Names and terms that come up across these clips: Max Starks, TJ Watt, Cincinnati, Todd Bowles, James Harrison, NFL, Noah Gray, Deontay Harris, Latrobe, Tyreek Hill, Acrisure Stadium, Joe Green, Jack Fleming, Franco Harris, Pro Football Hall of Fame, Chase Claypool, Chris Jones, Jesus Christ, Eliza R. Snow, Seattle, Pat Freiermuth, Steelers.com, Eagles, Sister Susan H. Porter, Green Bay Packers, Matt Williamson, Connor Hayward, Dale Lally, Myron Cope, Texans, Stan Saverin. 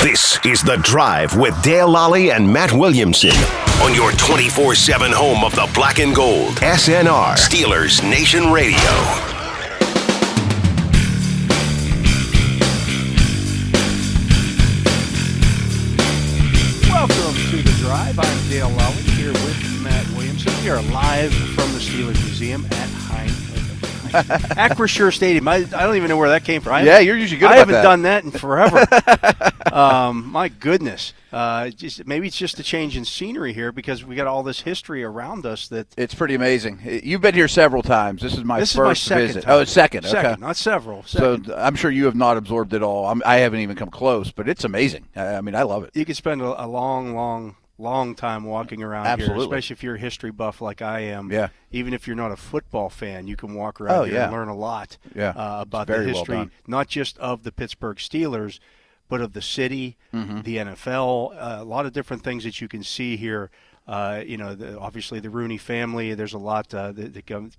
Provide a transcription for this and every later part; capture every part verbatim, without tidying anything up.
This is The Drive with Dale Lally and Matt Williamson on your twenty-four seven home of the black and gold. S N R, Steelers Nation Radio. Welcome to The Drive. I'm Dale Lally here with Matt Williamson. We are live from the Steelers Museum at Hines. Acrisure Stadium. I, I don't even know where that came from. I yeah, you're usually good about I haven't that. done that in forever. um, my goodness. Uh, just, maybe it's just a change in scenery here because we got all this history around us. That It's pretty amazing. You've been here several times. This is my this first is my second visit. Time. Oh, it's second. Second, okay. Not several. Second. So I'm sure you have not absorbed it all. I'm, I haven't even come close, but it's amazing. I, I mean, I love it. You could spend a, a long, long long time walking around Absolutely. here, especially if you're a history buff like I am. Yeah. Even if you're not a football fan, you can walk around oh, here yeah. and learn a lot yeah. uh, about the history, well not just of the Pittsburgh Steelers, but of the city, mm-hmm. the N F L, uh, a lot of different things that you can see here. Uh, you know, the, obviously the Rooney family, there's a lot uh, that, that comes,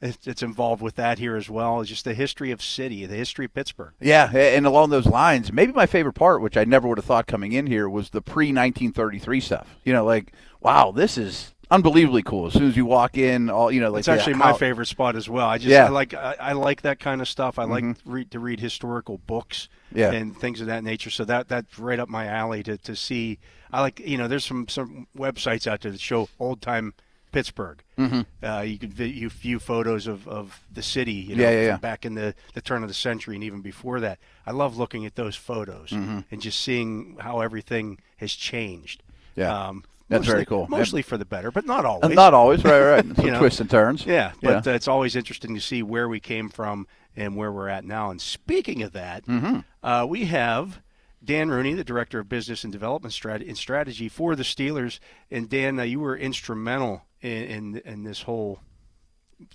it's involved with that here as well. It's just the history of city, the history of Pittsburgh. Yeah, and along those lines, maybe my favorite part, which I never would have thought coming in here, was the pre nineteen thirty-three stuff. You know, like, wow, this is unbelievably cool. As soon as you walk in, all you know, like it's actually yeah, my how, favorite spot as well. I just yeah. I like I, I like that kind of stuff. I mm-hmm. like to read, to read historical books yeah. and things of that nature. So that that's right up my alley to, to see. I like you know, there's some, some websites out there that show old time Pittsburgh. Mm-hmm. Uh, you can you view photos of, of the city, you know, yeah, yeah, yeah. back in the, the turn of the century and even before that. I love looking at those photos mm-hmm. and just seeing how everything has changed. Yeah. Um, That's mostly, very cool. Mostly for the better, but not always. Not always, right, right. Some you know, twists and turns. Yeah, but yeah. Uh, it's always interesting to see where we came from and where we're at now. And speaking of that, mm-hmm. uh, we have Dan Rooney, the Director of Business and Development Strat- and Strategy for the Steelers. And, Dan, uh, you were instrumental in, in, in this whole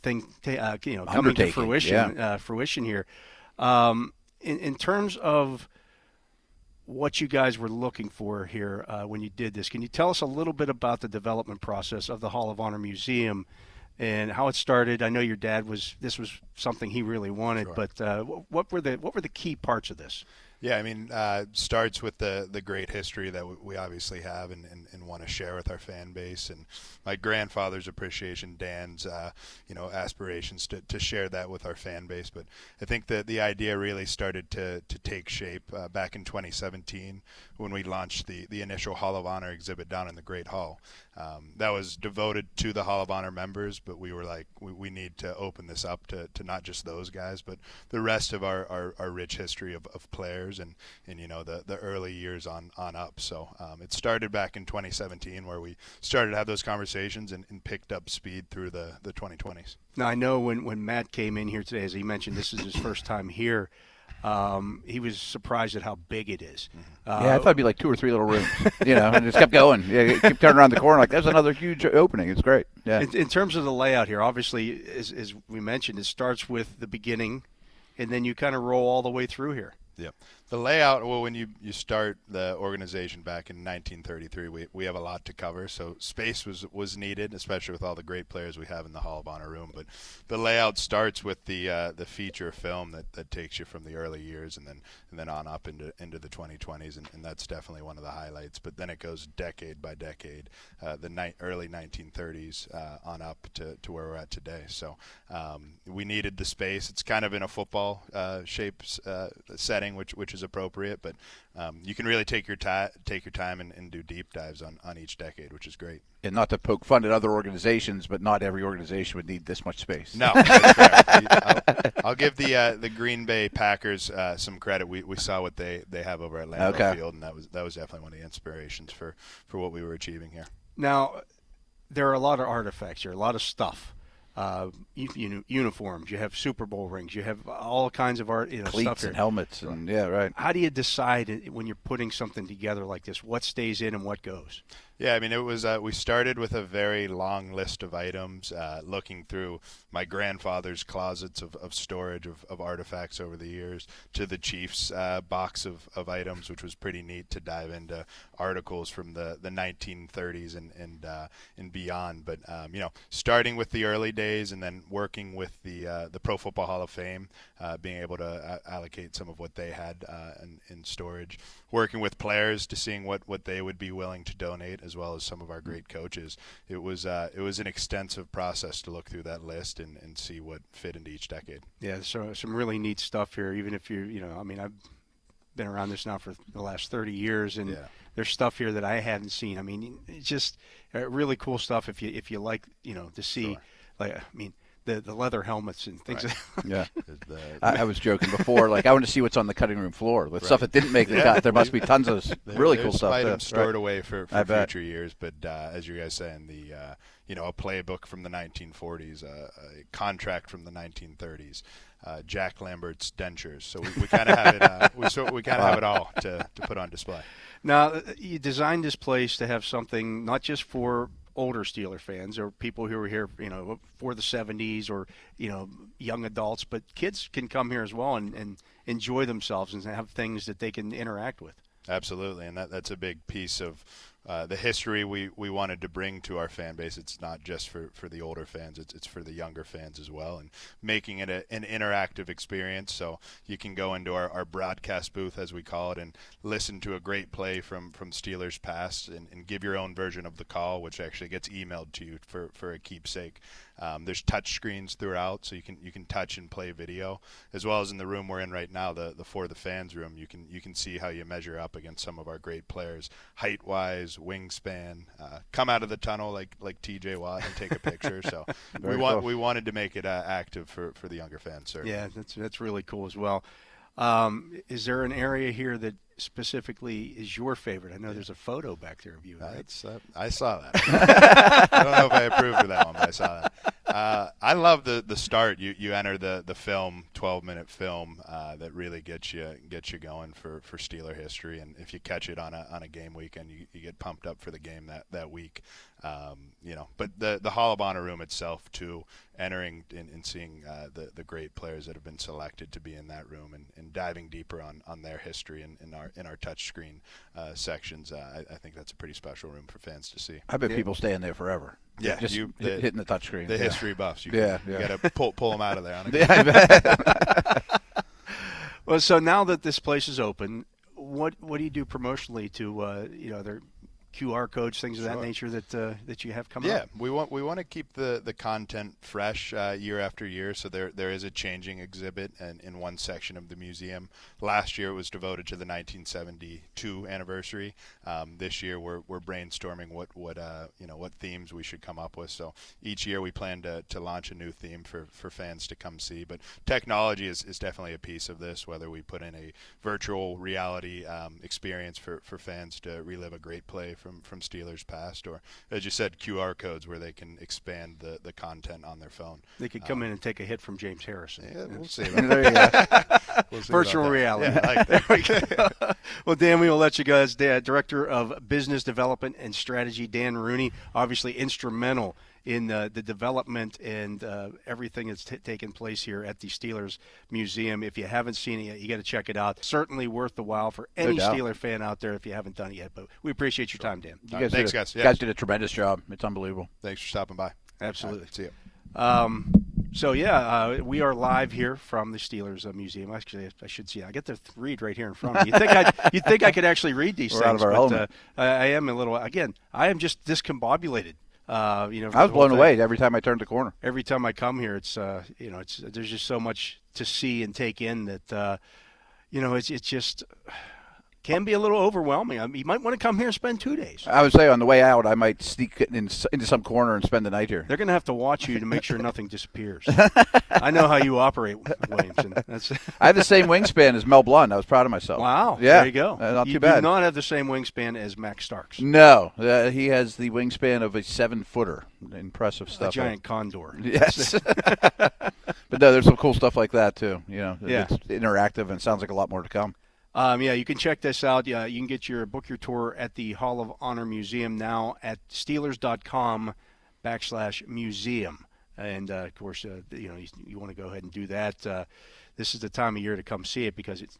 thing t- uh, you know, coming to fruition, yeah. uh, fruition here. Um, in, in terms of what you guys were looking for here uh, when you did this. Can you tell us a little bit about the development process of the Hall of Honor Museum and how it started? I know your dad was, this was something he really wanted, sure. but uh, what were the what were the key parts of this? Yeah, I mean, uh, starts with the, the great history that we obviously have and, and, and want to share with our fan base, and my grandfather's appreciation, Dan's, uh, you know, aspirations to, to share that with our fan base. But I think that the idea really started to, to take shape uh, back in twenty seventeen when we launched the, the initial Hall of Honor exhibit down in the Great Hall. Um, that was devoted to the Hall of Honor members, but we were like, we, we need to open this up to, to not just those guys, but the rest of our, our, our rich history of, of players. And, and you know, the, the early years on, on up. So um, it started back in twenty seventeen where we started to have those conversations and, and picked up speed through the, the twenty twenties. Now, I know when, when Matt came in here today, as he mentioned, this is his first time here. Um, he was surprised at how big it is. Uh, yeah, I thought it'd be like two or three little rooms, you know, and it just kept going. Yeah, kept turning around the corner like there's another huge opening. It's great. Yeah. In, in terms of the layout here, obviously, as, as we mentioned, it starts with the beginning, and then you kind of roll all the way through here. Yeah. The layout, well, when you, you start the organization back in nineteen thirty-three, we, we have a lot to cover. So space was, was needed, especially with all the great players we have in the Hall of Honor room. But the layout starts with the uh, the feature film that, that takes you from the early years and then and then on up into into the twenty twenties, and, and that's definitely one of the highlights. But then it goes decade by decade, uh, the ni- early nineteen thirties uh, on up to, to where we're at today. So um, we needed the space. It's kind of in a football uh, shape uh, setting. setting, which which is appropriate. But um, you can really take your time, take your time, and, and do deep dives on, on each decade, which is great. And not to poke fun at other organizations, but not every organization would need this much space. No, I'll, I'll give the uh, the Green Bay Packers uh, some credit. We we saw what they, they have over at Lambeau okay. Field, and that was that was definitely one of the inspirations for, for what we were achieving here. Now, there are a lot of artifacts here, a lot of stuff. Uh, you know, uniforms. You have Super Bowl rings. You have all kinds of art, you know, cleats stuff and helmets, and yeah, right. How do you decide when you're putting something together like this? What stays in and what goes? Yeah, I mean, it was. Uh, we started with a very long list of items. Uh, looking through my grandfather's closets of, of storage of, of artifacts over the years, to the Chiefs' uh, box of, of items, which was pretty neat to dive into articles from the, the nineteen thirties and and uh, and beyond. But um, you know, starting with the early days. And then working with the uh, the Pro Football Hall of Fame, uh, being able to uh, allocate some of what they had uh, in, in storage, working with players to seeing what, what they would be willing to donate, as well as some of our great coaches. It was uh, it was an extensive process to look through that list and, and see what fit into each decade. Yeah, so some really neat stuff here. Even if you you know, I mean, I've been around this now for the last thirty years, and yeah. There's stuff here that I hadn't seen. I mean, it's just really cool stuff. If you if you like, you know, to see. Sure. Like, I mean, the, the leather helmets and things. Right. Yeah. I, I was joking before. Like, I want to see what's on the cutting room floor. With right. stuff that didn't make the cut, there must be tons of there, really cool stuff. There's items stored right. away for, for future years. But uh, as you guys saying, the uh, you know, a playbook from the nineteen forties, uh, a contract from the nineteen thirties. Uh, Jack Lambert's dentures, so we, we kind of have it. Uh, we so we kind of have it all to, to put on display. Now, you designed this place to have something not just for older Steeler fans or people who were here, you know, for the seventies or you know, young adults, but kids can come here as well and, and enjoy themselves and have things that they can interact with. Absolutely, and that that's a big piece of. Uh, the history we, we wanted to bring to our fan base. It's not just for, for the older fans, it's it's for the younger fans as well, and making it a, an interactive experience. So you can go into our, our broadcast booth, as we call it, and listen to a great play from, from Steelers past and, and give your own version of the call, which actually gets emailed to you for, for a keepsake. Um, there's touch screens throughout, so you can you can touch and play video, as well as in the room we're in right now, the, the For the Fans room, you can you can see how you measure up against some of our great players, height-wise, wingspan, uh, come out of the tunnel like like T J Watt and take a picture. So we want cool. we wanted to make it uh, active for, for the younger fans. Certainly. Yeah, that's that's really cool as well. Um, is there an area here that specifically is your favorite? I know yeah. there's a photo back there of you. Right? That's, uh, I saw that. I don't know if I approved of that one, but I saw that. Uh, I love the, the start. You you enter the, the film, twelve minute film uh, that really gets you gets you going for, for Steeler history. And if you catch it on a on a game weekend, you, you get pumped up for the game that that week. Um, you know, but the the Hall of Honor room itself too, entering and, and seeing uh, the the great players that have been selected to be in that room and, and diving deeper on, on their history and, and our in our touch screen uh, sections. Uh, I, I think that's a pretty special room for fans to see. I bet yeah. people stay in there forever. Yeah, just you, the, hitting the touch screen. The yeah. history buffs. You, yeah, yeah. you got to pull pull them out of there. On a well, so now that this place is open, what what do you do promotionally to uh, you know their Q R codes, things of that sure. nature that uh, that you have coming yeah, up? Yeah, we want we want to keep the, the content fresh uh, year after year, so there there is a changing exhibit and in one section of the museum. Last year it was devoted to the nineteen seventy-two anniversary. Um, this year we're we're brainstorming what what uh, you know what themes we should come up with. So each year we plan to, to launch a new theme for, for fans to come see, but technology is, is definitely a piece of this, whether we put in a virtual reality um, experience for, for fans to relive a great play from from Steelers past, or as you said, Q R codes where they can expand the, the content on their phone. They could come um, in and take a hit from James Harrison. Yeah, we'll see. There you go. We'll see. Virtual reality. Yeah, like there we go. Well, Dan, we will let you guys. Director of Business Development and Strategy, Dan Rooney, obviously instrumental in uh, the development and uh, everything that's t- taken place here at the Steelers Museum. If you haven't seen it yet, you got to check it out. Certainly worth the while for any no Steeler fan out there if you haven't done it yet. But we appreciate your time, Dan. You guys Thanks, a, guys. You guys did a tremendous job. It's unbelievable. Thanks for stopping by. Absolutely. Right, see you. Um, so, yeah, uh, we are live here from the Steelers uh, Museum. Actually, I should see. I get to read right here in front of me. You'd think, I'd, you'd think I could actually read these We're things. Out of our but, uh, I am a little – again, I am just discombobulated. Uh, you know, I was blown thing. away every time I turned the corner. Every time I come here, it's uh, you know, it's there's just so much to see and take in that uh, you know, it's it's just can be a little overwhelming. I mean, you might want to come here and spend two days. I would say on the way out, I might sneak in, into some corner and spend the night here. They're going to have to watch you to make sure nothing disappears. I know how you operate, Williamson. That's I have the same wingspan as Mel Blunt. I was proud of myself. Wow. Yeah. There you go. Uh, not you too bad. You do not have the same wingspan as Max Starks. No. Uh, he has the wingspan of a seven-footer. Impressive stuff. A giant condor. Yes. But, no, there's some cool stuff like that, too. You know, yeah. It's interactive and sounds like a lot more to come. Um, yeah, you can check this out. Yeah, you can get your book your tour at the Hall of Honor Museum now at Steelers.com backslash museum. And, uh, of course, uh, you know, you, you want to go ahead and do that. Uh, this is the time of year to come see it because it's,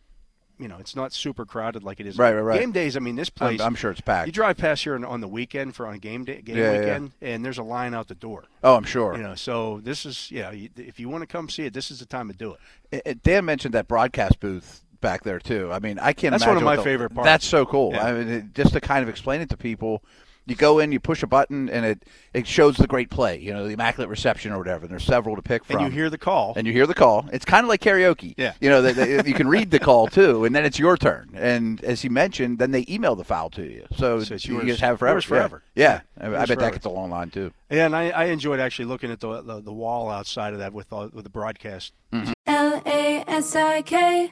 you know, it's not super crowded like it is. Right, right, right. Game days, I mean, this place. I'm, I'm sure it's packed. You drive past here on, on the weekend for on game day, game yeah, weekend, yeah. and there's a line out the door. Oh, I'm sure. You know, so this is, yeah, if you want to come see it, this is the time to do it. it Dan mentioned that broadcast booth back there too. I mean, I can't that's imagine. That's one of my the, favorite parts. That's so cool. Yeah. I mean, it, just to kind of explain it to people, you go in, you push a button, and it, it shows the great play, you know, the immaculate reception or whatever, and there's several to pick from. And you hear the call. And you hear the call. It's kind of like karaoke. Yeah. You know, they, they, you can read the call too, and then it's your turn. And as he mentioned, then they email the file to you. So, so it's you yours, just have it forever. forever. Yeah. yeah. yeah. I, I bet forever. that gets a long line too. Yeah, and I, I enjoyed actually looking at the, the the wall outside of that with, all, with the broadcast. Mm-hmm. L A S I K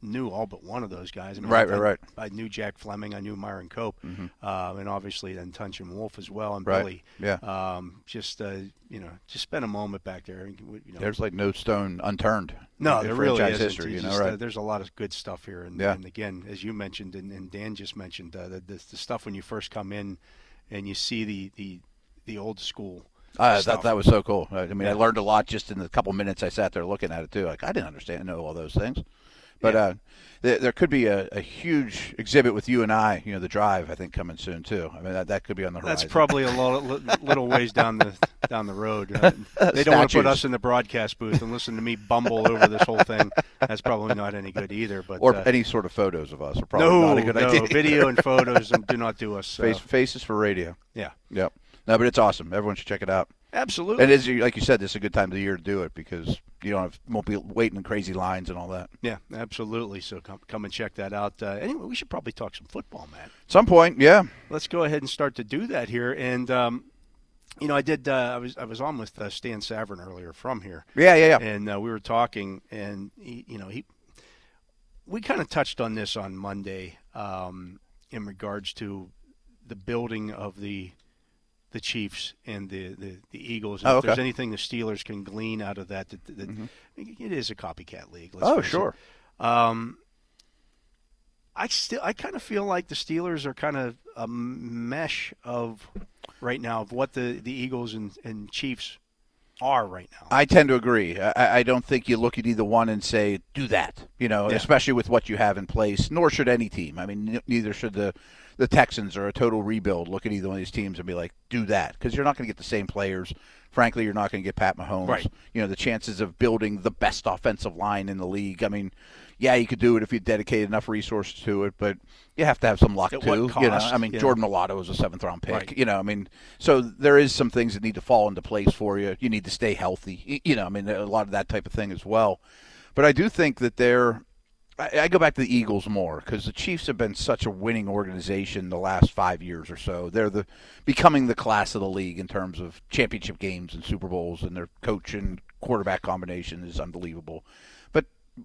knew all but one of those guys. I mean, right, I, right, right. I knew Jack Fleming. I knew Myron Cope, mm-hmm. uh, and obviously then Tunch and Wolf as well, and right. Billy. Yeah. Um, just uh, you know, just spend a moment back there. You know, there's like no stone unturned. No, there really isn't. History, you know, just, right? uh, there's a lot of good stuff here, and, yeah. and again, as you mentioned, and, and Dan just mentioned, uh, the, the the stuff when you first come in, and you see the the, the old school. Uh, that that was so cool. I mean, yeah. I learned a lot just in the couple minutes I sat there looking at it too. Like I didn't understand, know all those things. But yeah. uh, th- there could be a, a huge exhibit with you and I, you know, the drive, I think, coming soon, too. I mean, that, that could be on the horizon. That's probably a lot, li- little ways down the down the road. Uh, they don't want to put us in the broadcast booth and listen to me bumble over this whole thing. That's probably not any good either. But Or uh, any sort of photos of us are probably no, not a good no, idea. No, video and photos and do not do us. So. Face, faces for radio. Yeah. Yep. No, but it's awesome. Everyone should check it out. Absolutely. And it is, like you said, this is a good time of the year to do it because you don't have, won't be waiting in crazy lines and all that. Yeah, absolutely. So come, come and check that out. Uh, anyway, we should probably talk some football, Matt. At some point, yeah. Let's go ahead and start to do that here. And um, you know, I did. Uh, I was I was on with uh, Stan Saverin earlier from here. Yeah, yeah, yeah. And uh, we were talking, and he, you know, he we kind of touched on this on Monday um, in regards to the building of the. the Chiefs and the, the, the Eagles. And oh, okay. If there's anything the Steelers can glean out of that, that, that mm-hmm. it is a copycat league. Let's oh, sure. Um, I still, I kind of feel like the Steelers are kind of a mesh of right now of what the, the Eagles and, and Chiefs are right now. I tend to agree. I, I don't think you look at either one and say, do that, you know, yeah. especially with what you have in place, nor should any team. I mean, n- neither should the, the Texans or a total rebuild look at either one of these teams and be like, do that, because you're not going to get the same players. Frankly, you're not going to get Pat Mahomes. Right. You know, the chances of building the best offensive line in the league, I mean, yeah, you could do it if you dedicate enough resources to it, but you have to have some luck, at too. What cost? You know, I mean, yeah. Jordan Malata was a seventh-round pick. Right. You know, I mean, so there is some things that need to fall into place for you. You need to stay healthy. You know, I mean, a lot of that type of thing as well. But I do think that they're – I go back to the Eagles more because the Chiefs have been such a winning organization the last five years or so. They're the becoming the class of the league in terms of championship games and Super Bowls, and their coach and quarterback combination is unbelievable.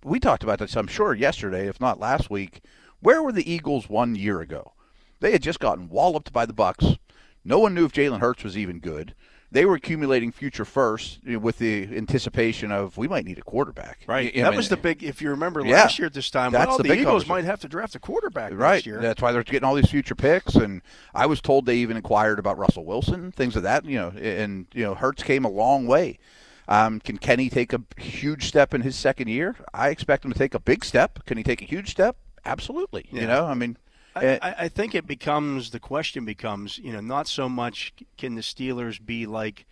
We talked about this, I'm sure, yesterday, if not last week. Where were the Eagles one year ago? They had just gotten walloped by the Bucs. No one knew if Jalen Hurts was even good. They were accumulating future first with the anticipation of we might need a quarterback. Right. You know, that I mean, was the big, if you remember last yeah, year at this time, well, the, the Eagles might have to draft a quarterback right. next year. That's why they're getting all these future picks. And I was told they even inquired about Russell Wilson, things of that, you know, and, you know, Hurts came a long way. Um, can Kenny take a huge step in his second year? I expect him to take a big step. Can he take a huge step? Absolutely. Yeah. You know, I mean. I, I think it becomes, the question becomes, you know, not so much can the Steelers be like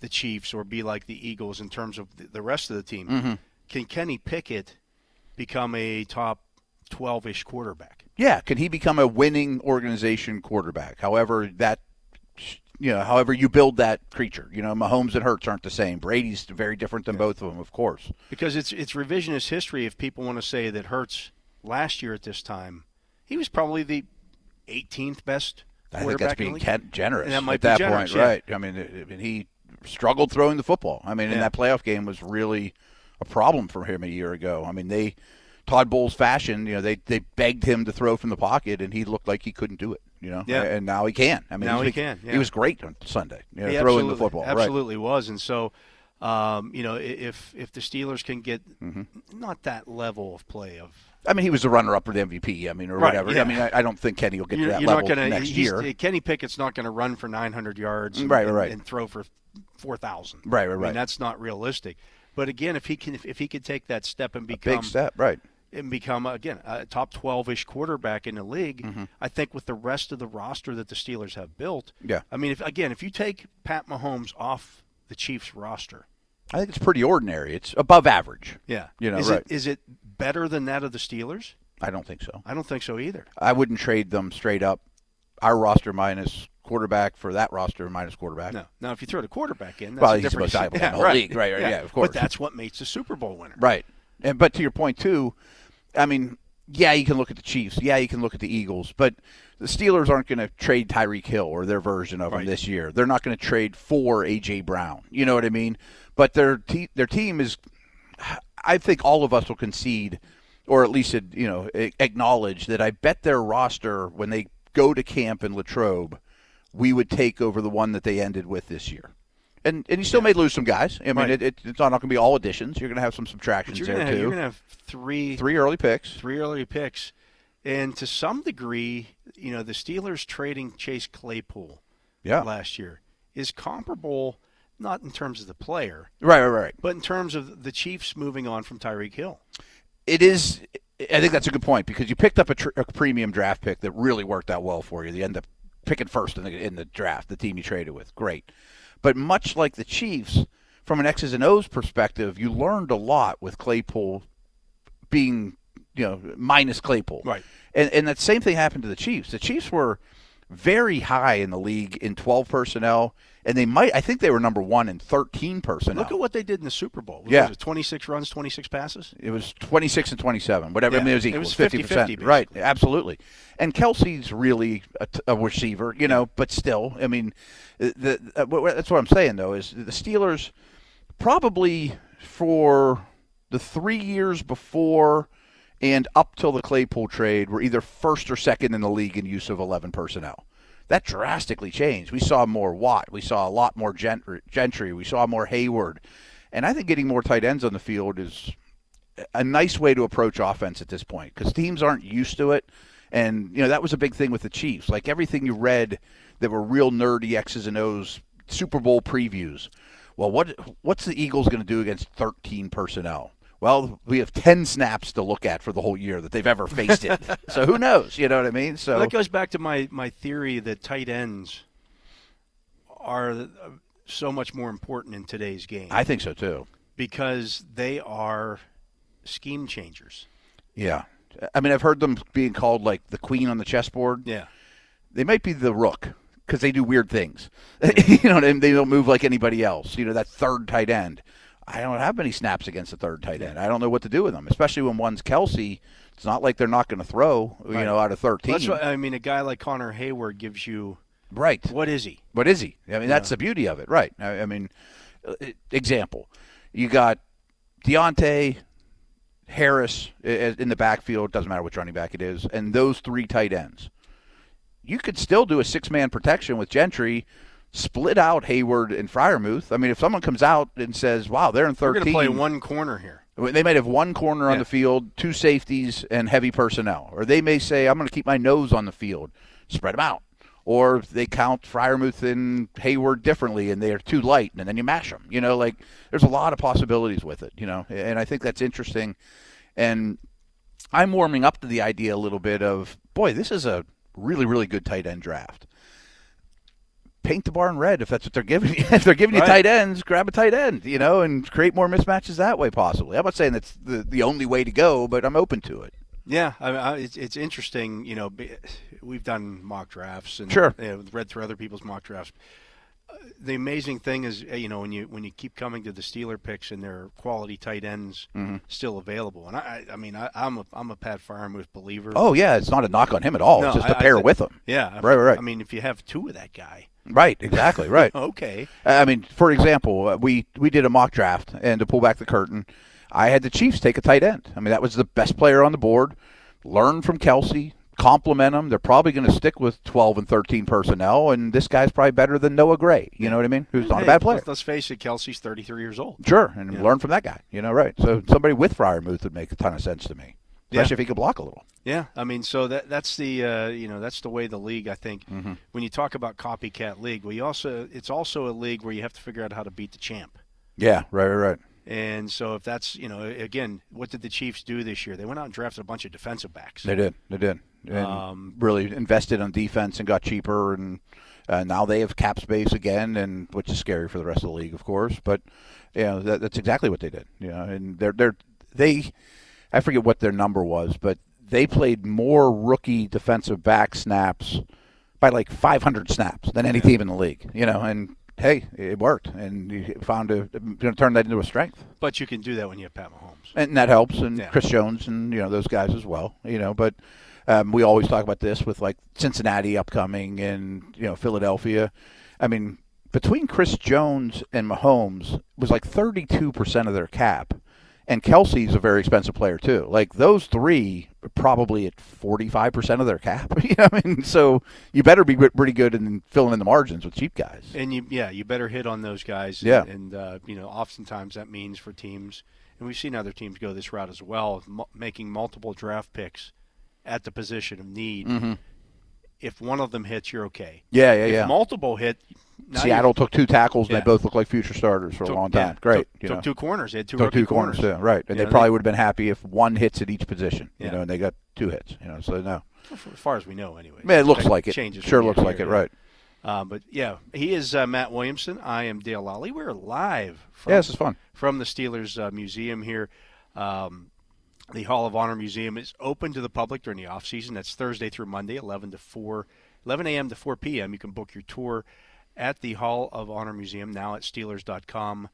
the Chiefs or be like the Eagles in terms of the rest of the team. Mm-hmm. Can Kenny Pickett become a top twelve-ish quarterback? Yeah, can he become a winning organization quarterback? However that, you know, however you build that creature. You know, Mahomes and Hurts aren't the same. Brady's very different than yeah. both of them, of course. Because it's it's revisionist history if people want to say that Hurts last year at this time, he was probably the eighteenth best quarterback. I think that's being generous that at that generous, point, yeah. right? I mean, it, it, he struggled throwing the football. I mean, yeah. and that playoff game was really a problem for him a year ago. I mean, they, Todd Bowles fashion, you know, they, they begged him to throw from the pocket, and he looked like he couldn't do it, you know? Yeah. And now he can. I mean, now he can. Yeah. He was great on Sunday, you know, throwing the football. Absolutely right. was. And so, um, you know, if if the Steelers can get mm-hmm. not that level of play of – I mean, he was the runner-up for the M V P, I mean, or right, whatever. Yeah. I mean, I, I don't think Kenny will get you're, to that level gonna, next year. Kenny Pickett's not going to run for nine hundred yards and, right, right. and, and throw for four thousand. Right, right, right. I mean, that's not realistic. But, again, if he can, if, if he could take that step and become – big step, right. And become, again, a top twelve-ish quarterback in the league, mm-hmm. I think with the rest of the roster that the Steelers have built. Yeah. I mean, if again, if you take Pat Mahomes off the Chiefs roster – I think it's pretty ordinary. It's above average. Yeah. You know, is right. It, is it better than that of the Steelers? I don't think so. I don't think so either. I wouldn't trade them straight up. Our roster minus quarterback for that roster minus quarterback. No. Now, if you throw the quarterback in, that's probably a he's the most valuable yeah, in the whole right. league. Right, right, yeah. yeah, of course. But that's what makes a Super Bowl winner. Right. And But to your point, too, I mean, yeah, you can look at the Chiefs. Yeah, you can look at the Eagles. But the Steelers aren't going to trade Tyreek Hill or their version of right. him this year. They're not going to trade for A J. Brown. You know what I mean? But their te- their team is, I think all of us will concede, or at least you know acknowledge that I bet their roster when they go to camp in Latrobe, we would take over the one that they ended with this year, and and you still yeah. may lose some guys. I mean, right. it, it, it's not, not going to be all additions. You're going to have some subtractions there have, too. You're going to have three three early picks, three early picks, and to some degree, you know, the Steelers trading Chase Claypool, yeah. last year is comparable. Not in terms of the player. Right, right, right. But in terms of the Chiefs moving on from Tyreek Hill. It is – I think that's a good point because you picked up a, tr- a premium draft pick that really worked out well for you. You end up picking first in the, in the draft, the team you traded with. Great. But much like the Chiefs, from an X's and O's perspective, you learned a lot with Claypool being, you know, minus Claypool. Right. And, and that same thing happened to the Chiefs. The Chiefs were – very high in the league in twelve personnel, and they might, I think they were number one in thirteen personnel. Look at what they did in the Super Bowl. What yeah. Was it twenty-six runs, twenty-six passes? It was twenty-six and twenty-seven, whatever. Yeah. I mean, it was equal. It was fifty percent. fifty, right, absolutely. And Kelsey's really a, t- a receiver, you know, but still, I mean, the, the, that's what I'm saying, though, is the Steelers probably for the three years before and up till the Claypool trade, were either first or second in the league in use of eleven personnel. That drastically changed. We saw more Watt. We saw a lot more Gentry. We saw more Hayward. And I think getting more tight ends on the field is a nice way to approach offense at this point because teams aren't used to it. And, you know, that was a big thing with the Chiefs. Like everything you read that were real nerdy X's and O's, Super Bowl previews. Well, what what's the Eagles going to do against thirteen personnel? Well, we have ten snaps to look at for the whole year that they've ever faced it. So who knows? You know what I mean? So well, that goes back to my, my theory that tight ends are so much more important in today's game. I think so, too. Because they are scheme changers. Yeah. I mean, I've heard them being called, like, the queen on the chessboard. Yeah. They might be the rook. Because they do weird things. Yeah. You know, they, they don't move like anybody else. You know, that third tight end. I don't have many snaps against the third tight end. I don't know what to do with them, especially when one's Kelsey. It's not like they're not going to throw, you right. know, out of thirteen. That's what, I mean, a guy like Connor Hayward gives you – right. What is he? What is he? I mean, yeah. that's the beauty of it, right. I, I mean, example, you got Deontay, Harris in the backfield, doesn't matter which running back it is, and those three tight ends. You could still do a six-man protection with Gentry – split out Hayward and Freiermuth. I mean, if someone comes out and says, wow, they're in thirteen. They're going to play one corner here. They might have one corner yeah. on the field, two safeties, and heavy personnel. Or they may say, I'm going to keep my nose on the field. Spread them out. Or they count Freiermuth and Hayward differently, and they are too light, and then you mash them. You know, like, there's a lot of possibilities with it, you know. And I think that's interesting. And I'm warming up to the idea a little bit of, boy, this is a really, really good tight end draft. Paint the barn red if that's what they're giving you. If they're giving you right. tight ends, grab a tight end, you know, and create more mismatches that way possibly. I'm not saying that's the, the only way to go, but I'm open to it. Yeah, I mean, I, it's, it's interesting. You know, we've done mock drafts and sure. you know, read through other people's mock drafts. The amazing thing is, you know, when you when you keep coming to the Steeler picks and there are quality tight ends mm-hmm. still available, and I, I mean, I, I'm a I'm a Pat Freiermuth believer. Oh yeah, it's not a knock on him at all. No, it's just I, a pair I, with him. Yeah, right, right. I mean, if you have two of that guy. Right, exactly, right. Okay. I mean, for example, we we did a mock draft, and to pull back the curtain, I had the Chiefs take a tight end. I mean, that was the best player on the board. Learn from Kelsey. Compliment them. They're probably going to stick with twelve and thirteen personnel, and this guy's probably better than Noah Gray. You know what I mean? Who's not hey, a bad player. Let's face it, Kelsey's thirty-three years old. Sure, and yeah. learn from that guy. You know, right. So somebody with Freiermuth would make a ton of sense to me, especially yeah. if he could block a little. Yeah, I mean, so that that's the uh, you know that's the way the league, I think. Mm-hmm. When you talk about copycat league, we also it's also a league where you have to figure out how to beat the champ. Yeah, right, right, right. And so if that's, you know, again, what did the Chiefs do this year? They went out and drafted a bunch of defensive backs. They did. They did. And um, really invested on defense and got cheaper, and uh, now they have cap space again, and which is scary for the rest of the league, of course. But you know that, that's exactly what they did. You know, and they're they're they, I forget what their number was, but they played more rookie defensive back snaps by like five hundred snaps than any team in the league. You know, and hey, it worked, and you found a you know, turned that into a strength. But you can do that when you have Pat Mahomes, and that helps, and yeah. Chris Jones, and you know those guys as well. You know, but. Um, we always talk about this with, like, Cincinnati upcoming and, you know, Philadelphia. I mean, between Chris Jones and Mahomes was like thirty-two percent of their cap. And Kelsey's a very expensive player, too. Like, those three are probably at forty-five percent of their cap. You know what I mean? So you better be pretty good in filling in the margins with cheap guys. And, you, yeah, you better hit on those guys. Yeah. And, and uh, you know, oftentimes that means for teams, and we've seen other teams go this route as well, m- making multiple draft picks at the position of need. Mm-hmm. If one of them hits, you're okay. Yeah, yeah, if yeah. multiple hit. Seattle even, took two tackles, yeah. and they both look like future starters for took, a long time. Yeah, Great. Took, you took know. two corners. They had two, took two corners. corners. Yeah, right. And you they know, probably would have been happy if one hits at each position, yeah. you know, and they got two hits. You know, so no. As far as we know, anyway. Man, it looks that like it. Changes sure looks like here, it, right. Uh, but, yeah, he is uh, Matt Williamson. I am Dale Lally. We're live from, yeah, this is fun. from the Steelers uh, Museum here. Um The Hall of Honor Museum is open to the public during the off-season. That's Thursday through Monday, eleven to four, eleven a.m. to four p.m. You can book your tour at the Hall of Honor Museum, now at Steelers.com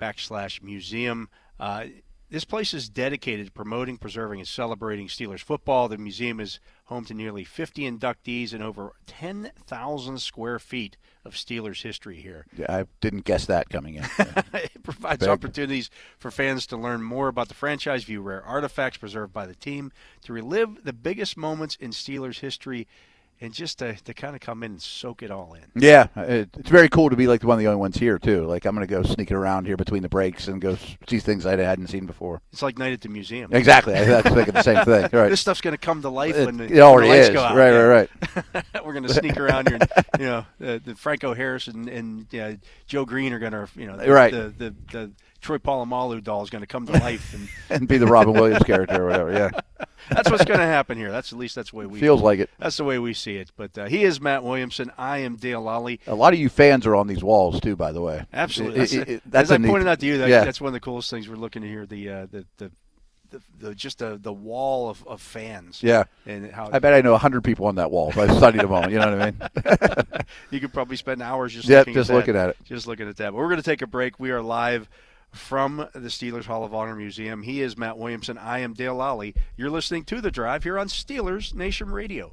backslash museum. Uh, this place is dedicated to promoting, preserving, and celebrating Steelers football. The museum is home to nearly fifty inductees and over ten thousand square feet of Steelers history here. Yeah, I didn't guess that coming in. Yeah. It provides Big. opportunities for fans to learn more about the franchise, view rare artifacts preserved by the team, to relive the biggest moments in Steelers history, and just to, to kind of come in and soak it all in. Yeah, it, it's very cool to be like one of the only ones here, too. Like, I'm going to go sneaking around here between the breaks and go see things I hadn't seen before. It's like Night at the Museum. Exactly. I was thinking the same thing. Right. This stuff's going to come to life it, when the, it already when the lights is. go out. Right, yeah. right, right. We're going to sneak around here. And, you know, uh, the Franco Harris and, and uh, Joe Green are going to, you know, the, right. the, the, the Troy Polamalu doll is going to come to life. And, and be the Robin Williams character or whatever, yeah. That's what's going to happen here. That's at least that's the way we feels like it. That's the way we see it. But uh, he is Matt Williamson. I am Dale Lally. A lot of you fans are on these walls too, by the way. Absolutely. It, it, it, that's As I pointed out to you, that, yeah. that's one of the coolest things we're looking to hear. The uh, the, the the the just the the wall of, of fans. Yeah. And how I bet I know a hundred people on that wall. If I studied them all. You know what I mean? You could probably spend hours just yep, looking just at looking that. at it. Just looking at that. But we're going to take a break. We are live from the Steelers Hall of Honor Museum. He is Matt Williamson. I am Dale Lally. You're listening to The Drive here on Steelers Nation Radio.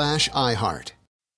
iHeart.